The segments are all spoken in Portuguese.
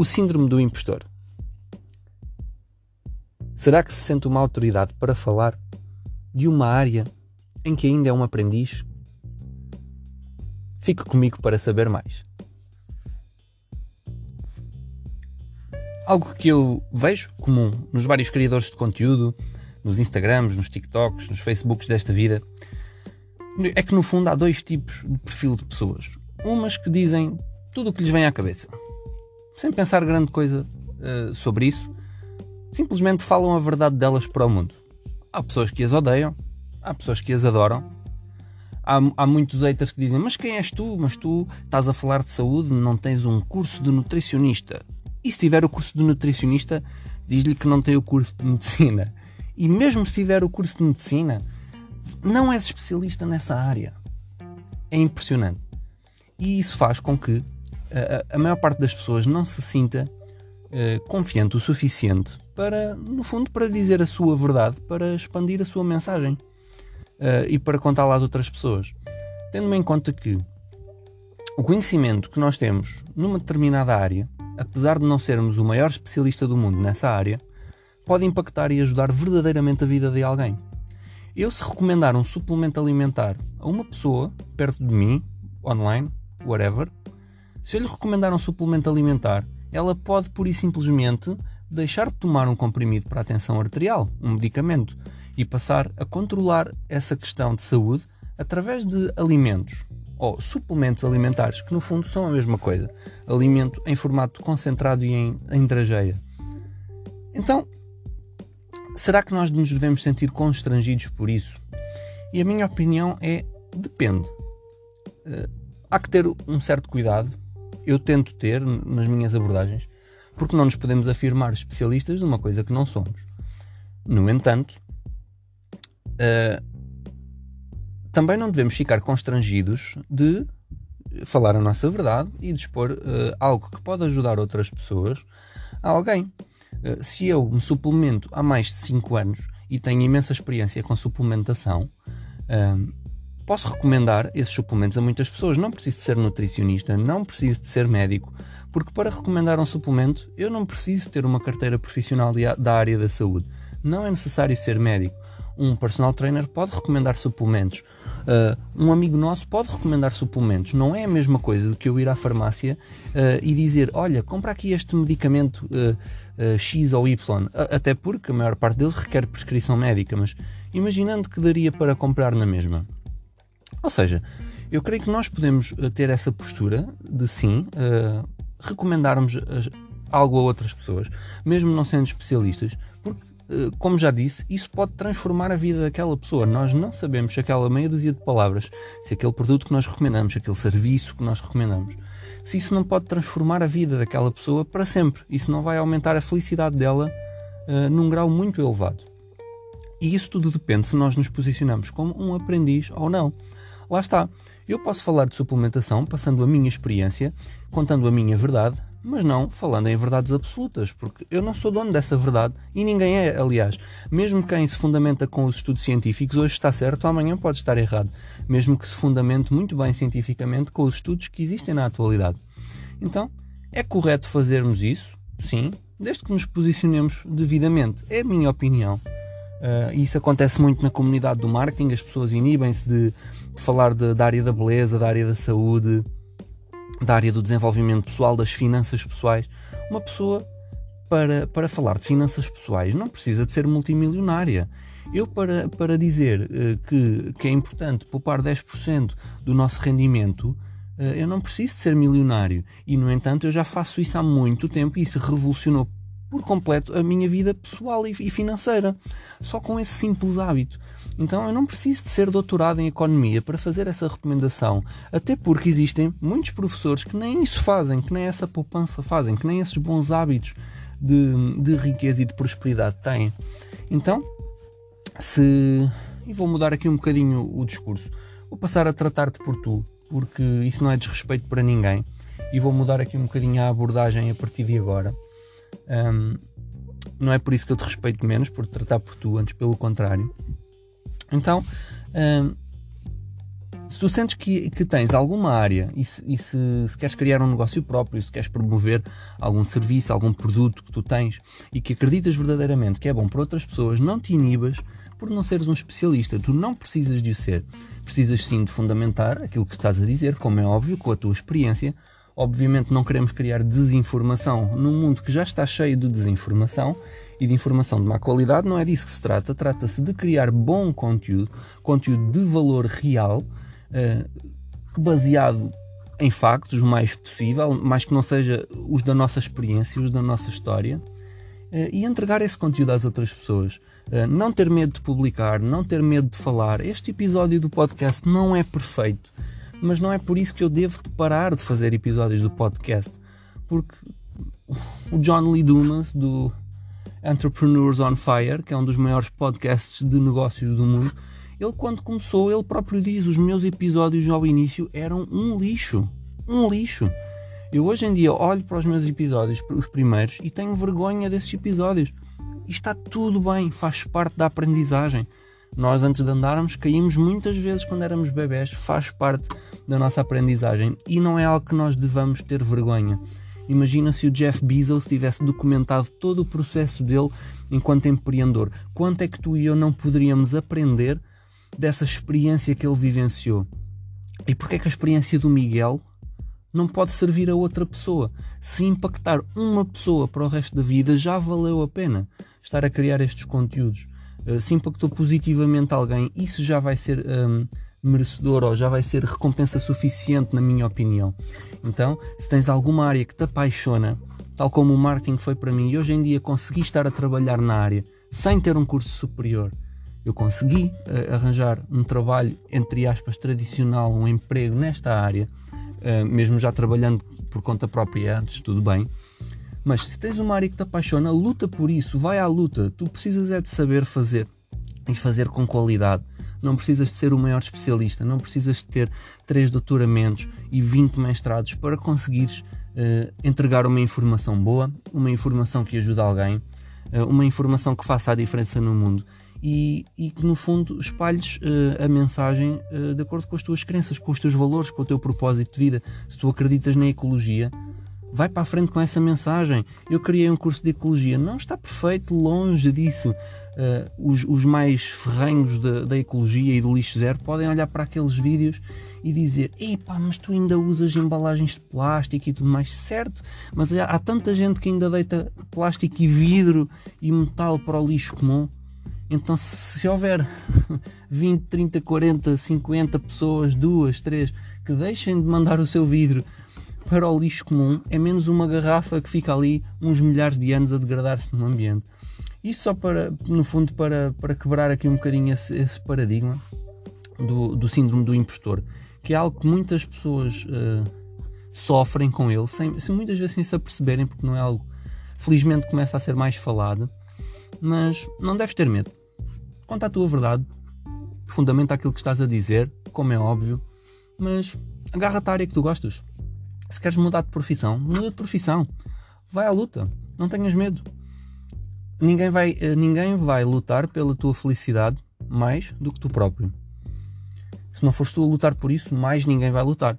O síndrome do impostor. Será que se sente uma autoridade para falar de uma área em que ainda é um aprendiz? Fique comigo para saber mais. Algo que eu vejo comum nos vários criadores de conteúdo, nos Instagrams, nos TikToks, nos Facebooks desta vida, é que no fundo há dois tipos de perfil de pessoas. Umas que dizem tudo o que lhes vem à cabeça, sem pensar grande coisa sobre isso, simplesmente falam a verdade delas para o mundo. Há pessoas que as odeiam, há pessoas que as adoram, há muitos haters que dizem: mas quem és tu? Mas tu estás a falar de saúde, não tens um curso de nutricionista. E se tiver o curso de nutricionista, diz-lhe que não tem o curso de medicina. E mesmo se tiver o curso de medicina, não és especialista nessa área. É impressionante. E isso faz com que a maior parte das pessoas não se sinta confiante o suficiente para, no fundo, para dizer a sua verdade, para expandir a sua mensagem e para contá-la às outras pessoas. Tendo em conta que o conhecimento que nós temos numa determinada área, apesar de não sermos o maior especialista do mundo nessa área, pode impactar e ajudar verdadeiramente a vida de alguém. Eu, se recomendar um suplemento alimentar a uma pessoa perto de mim, online, whatever, se eu lhe recomendar um suplemento alimentar, ela pode pura e simplesmente deixar de tomar um comprimido para a tensão arterial, um medicamento, e passar a controlar essa questão de saúde através de alimentos ou suplementos alimentares, que no fundo são a mesma coisa, alimento em formato concentrado e em drageia. Então, será que nós nos devemos sentir constrangidos por isso? E a minha opinião é, depende. Há que ter um certo cuidado, eu tento ter nas minhas abordagens, porque não nos podemos afirmar especialistas de uma coisa que não somos. No entanto, também não devemos ficar constrangidos de falar a nossa verdade e de expor algo que pode ajudar outras pessoas a alguém. Se eu me suplemento há mais de 5 anos e tenho imensa experiência com suplementação, posso recomendar esses suplementos a muitas pessoas. Não preciso de ser nutricionista, não preciso de ser médico, porque para recomendar um suplemento eu não preciso ter uma carteira profissional da área da saúde. Não é necessário ser médico. Um personal trainer pode recomendar suplementos. Um amigo nosso pode recomendar suplementos. Não é a mesma coisa do que eu ir à farmácia e dizer: olha, compra aqui este medicamento X ou Y. Até porque a maior parte deles requer prescrição médica, mas imaginando que daria para comprar na mesma. Ou seja, eu creio que nós podemos ter essa postura de sim, recomendarmos algo a outras pessoas, mesmo não sendo especialistas, porque, como já disse, isso pode transformar a vida daquela pessoa. Nós não sabemos se aquela meia dúzia de palavras, se aquele produto que nós recomendamos, se aquele serviço que nós recomendamos, se isso não pode transformar a vida daquela pessoa para sempre, isso não vai aumentar a felicidade dela num grau muito elevado. E isso tudo depende se nós nos posicionamos como um aprendiz ou não. Lá está, eu posso falar de suplementação passando a minha experiência, contando a minha verdade, mas não falando em verdades absolutas, porque eu não sou dono dessa verdade e ninguém é, aliás. Mesmo quem se fundamenta com os estudos científicos, hoje está certo, amanhã pode estar errado, mesmo que se fundamente muito bem cientificamente com os estudos que existem na atualidade. Então, é correto fazermos isso, sim, desde que nos posicionemos devidamente. É a minha opinião. Isso acontece muito na comunidade do marketing, as pessoas inibem-se de falar da área da beleza, da área da saúde, da área do desenvolvimento pessoal, das finanças pessoais. Uma pessoa, para falar de finanças pessoais, não precisa de ser multimilionária. Eu, para dizer que é importante poupar 10% do nosso rendimento, eu não preciso de ser milionário. E, no entanto, eu já faço isso há muito tempo e isso revolucionou por completo a minha vida pessoal e financeira, só com esse simples hábito. Então eu não preciso de ser doutorado em economia para fazer essa recomendação, até porque existem muitos professores que nem isso fazem, que nem essa poupança fazem, que nem esses bons hábitos de riqueza e de prosperidade têm. Então, e vou mudar aqui um bocadinho o discurso, vou passar a tratar-te por tu, porque isso não é desrespeito para ninguém, e vou mudar aqui um bocadinho a abordagem a partir de agora. Não é por isso que eu te respeito menos por te tratar por tu, antes pelo contrário. Então, Se tu sentes que tens alguma área e se queres criar um negócio próprio, se queres promover algum serviço, algum produto que tu tens e que acreditas verdadeiramente que é bom para outras pessoas, não te inibas por não seres um especialista. Tu não precisas de o ser. Precisas sim de fundamentar aquilo que estás a dizer, como é óbvio, com a tua experiência. Obviamente não queremos criar desinformação num mundo que já está cheio de desinformação e de informação de má qualidade. Não é disso que se trata. Trata-se de criar bom conteúdo, conteúdo de valor real, baseado em factos o mais possível, mais que não seja os da nossa experiência, os da nossa história, e entregar esse conteúdo às outras pessoas. Não ter medo de publicar, não ter medo de falar. Este episódio do podcast não é perfeito, mas não é por isso que eu devo parar de fazer episódios do podcast, porque o John Lee Dumas, do Entrepreneurs on Fire, que é um dos maiores podcasts de negócios do mundo, ele quando começou, ele próprio diz, os meus episódios ao início eram um lixo. Eu hoje em dia olho para os meus episódios, os primeiros, e tenho vergonha desses episódios. E está tudo bem, faz parte da aprendizagem. Nós antes de andarmos caímos muitas vezes quando éramos bebés, faz parte da nossa aprendizagem e não é algo que nós devamos ter vergonha. Imagina se o Jeff Bezos tivesse documentado todo o processo dele enquanto empreendedor. Quanto é que tu e eu não poderíamos aprender dessa experiência que ele vivenciou? E porquê é que a experiência do Miguel não pode servir a outra pessoa? Se impactar uma pessoa para o resto da vida, já valeu a pena estar a criar estes conteúdos. Se impactou positivamente alguém, isso já vai ser merecedor ou já vai ser recompensa suficiente, na minha opinião. Então, se tens alguma área que te apaixona, tal como o marketing foi para mim, e hoje em dia consegui estar a trabalhar na área sem ter um curso superior, eu consegui arranjar um trabalho, entre aspas, tradicional, um emprego nesta área, mesmo já trabalhando por conta própria antes, tudo bem. Mas se tens uma área que te apaixona, luta por isso, vai à luta. Tu precisas é de saber fazer e fazer com qualidade. Não precisas de ser o maior especialista, não precisas de ter 3 doutoramentos e 20 mestrados para conseguires entregar uma informação boa, uma informação que ajude alguém, uma informação que faça a diferença no mundo e que no fundo espalhes a mensagem de acordo com as tuas crenças, com os teus valores, com o teu propósito de vida. Se tu acreditas na ecologia, vai para a frente com essa mensagem. Eu criei um curso de ecologia. Não está perfeito, longe disso. Os mais ferrenhos da ecologia e do lixo zero podem olhar para aqueles vídeos e dizer: "Epá, mas tu ainda usas embalagens de plástico e tudo mais." Certo, mas há tanta gente que ainda deita plástico e vidro e metal para o lixo comum. Então se houver 20, 30, 40, 50 pessoas, 2, 3, que deixem de mandar o seu vidro para o lixo comum, é menos uma garrafa que fica ali uns milhares de anos a degradar-se no ambiente. Isso só para, no fundo, para quebrar aqui um bocadinho esse paradigma do síndrome do impostor, que é algo que muitas pessoas sofrem com ele, muitas vezes sem se aperceberem, porque não é algo, felizmente começa a ser mais falado, mas não deves ter medo. Conta a tua verdade, fundamenta aquilo que estás a dizer, como é óbvio, mas agarra-te à área que tu gostas. Se queres mudar de profissão, muda de profissão. Vai à luta. Não tenhas medo. Ninguém vai lutar pela tua felicidade mais do que tu próprio. Se não fores tu a lutar por isso, mais ninguém vai lutar.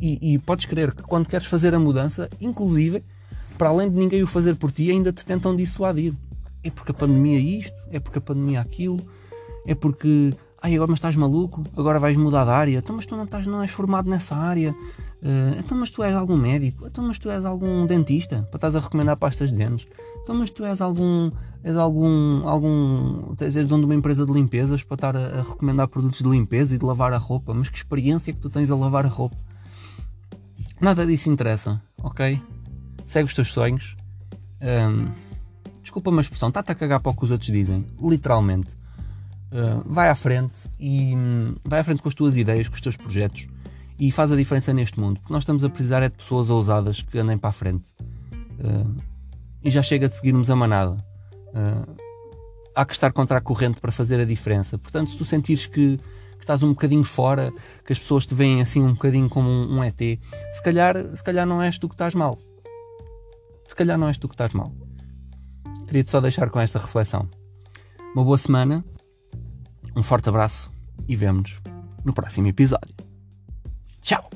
E podes crer que quando queres fazer a mudança, inclusive, para além de ninguém o fazer por ti, ainda te tentam dissuadir. É porque a pandemia é isto, é porque a pandemia é aquilo, é porque... agora mas estás maluco, agora vais mudar de área, então, mas tu não és formado nessa área, então mas tu és algum médico, então mas tu és algum dentista, para estás a recomendar pastas de dentes, então mas tu és dono de uma empresa de limpezas para estar a recomendar produtos de limpeza e de lavar a roupa, mas que experiência que tu tens a lavar a roupa? Nada disso interessa, ok? Segue os teus sonhos, desculpa a minha expressão, está-te a cagar para o que os outros dizem, literalmente. Vai à frente e vai à frente com as tuas ideias, com os teus projetos e faz a diferença neste mundo, porque nós estamos a precisar é de pessoas ousadas que andem para a frente, e já chega de seguirmos a manada. Há que estar contra a corrente para fazer a diferença. Portanto, se tu sentires que estás um bocadinho fora, que as pessoas te veem assim um bocadinho como um ET, se calhar não és tu que estás mal. Queria-te só deixar com esta reflexão. Uma boa semana. Um forte abraço e vemo-nos no próximo episódio. Tchau!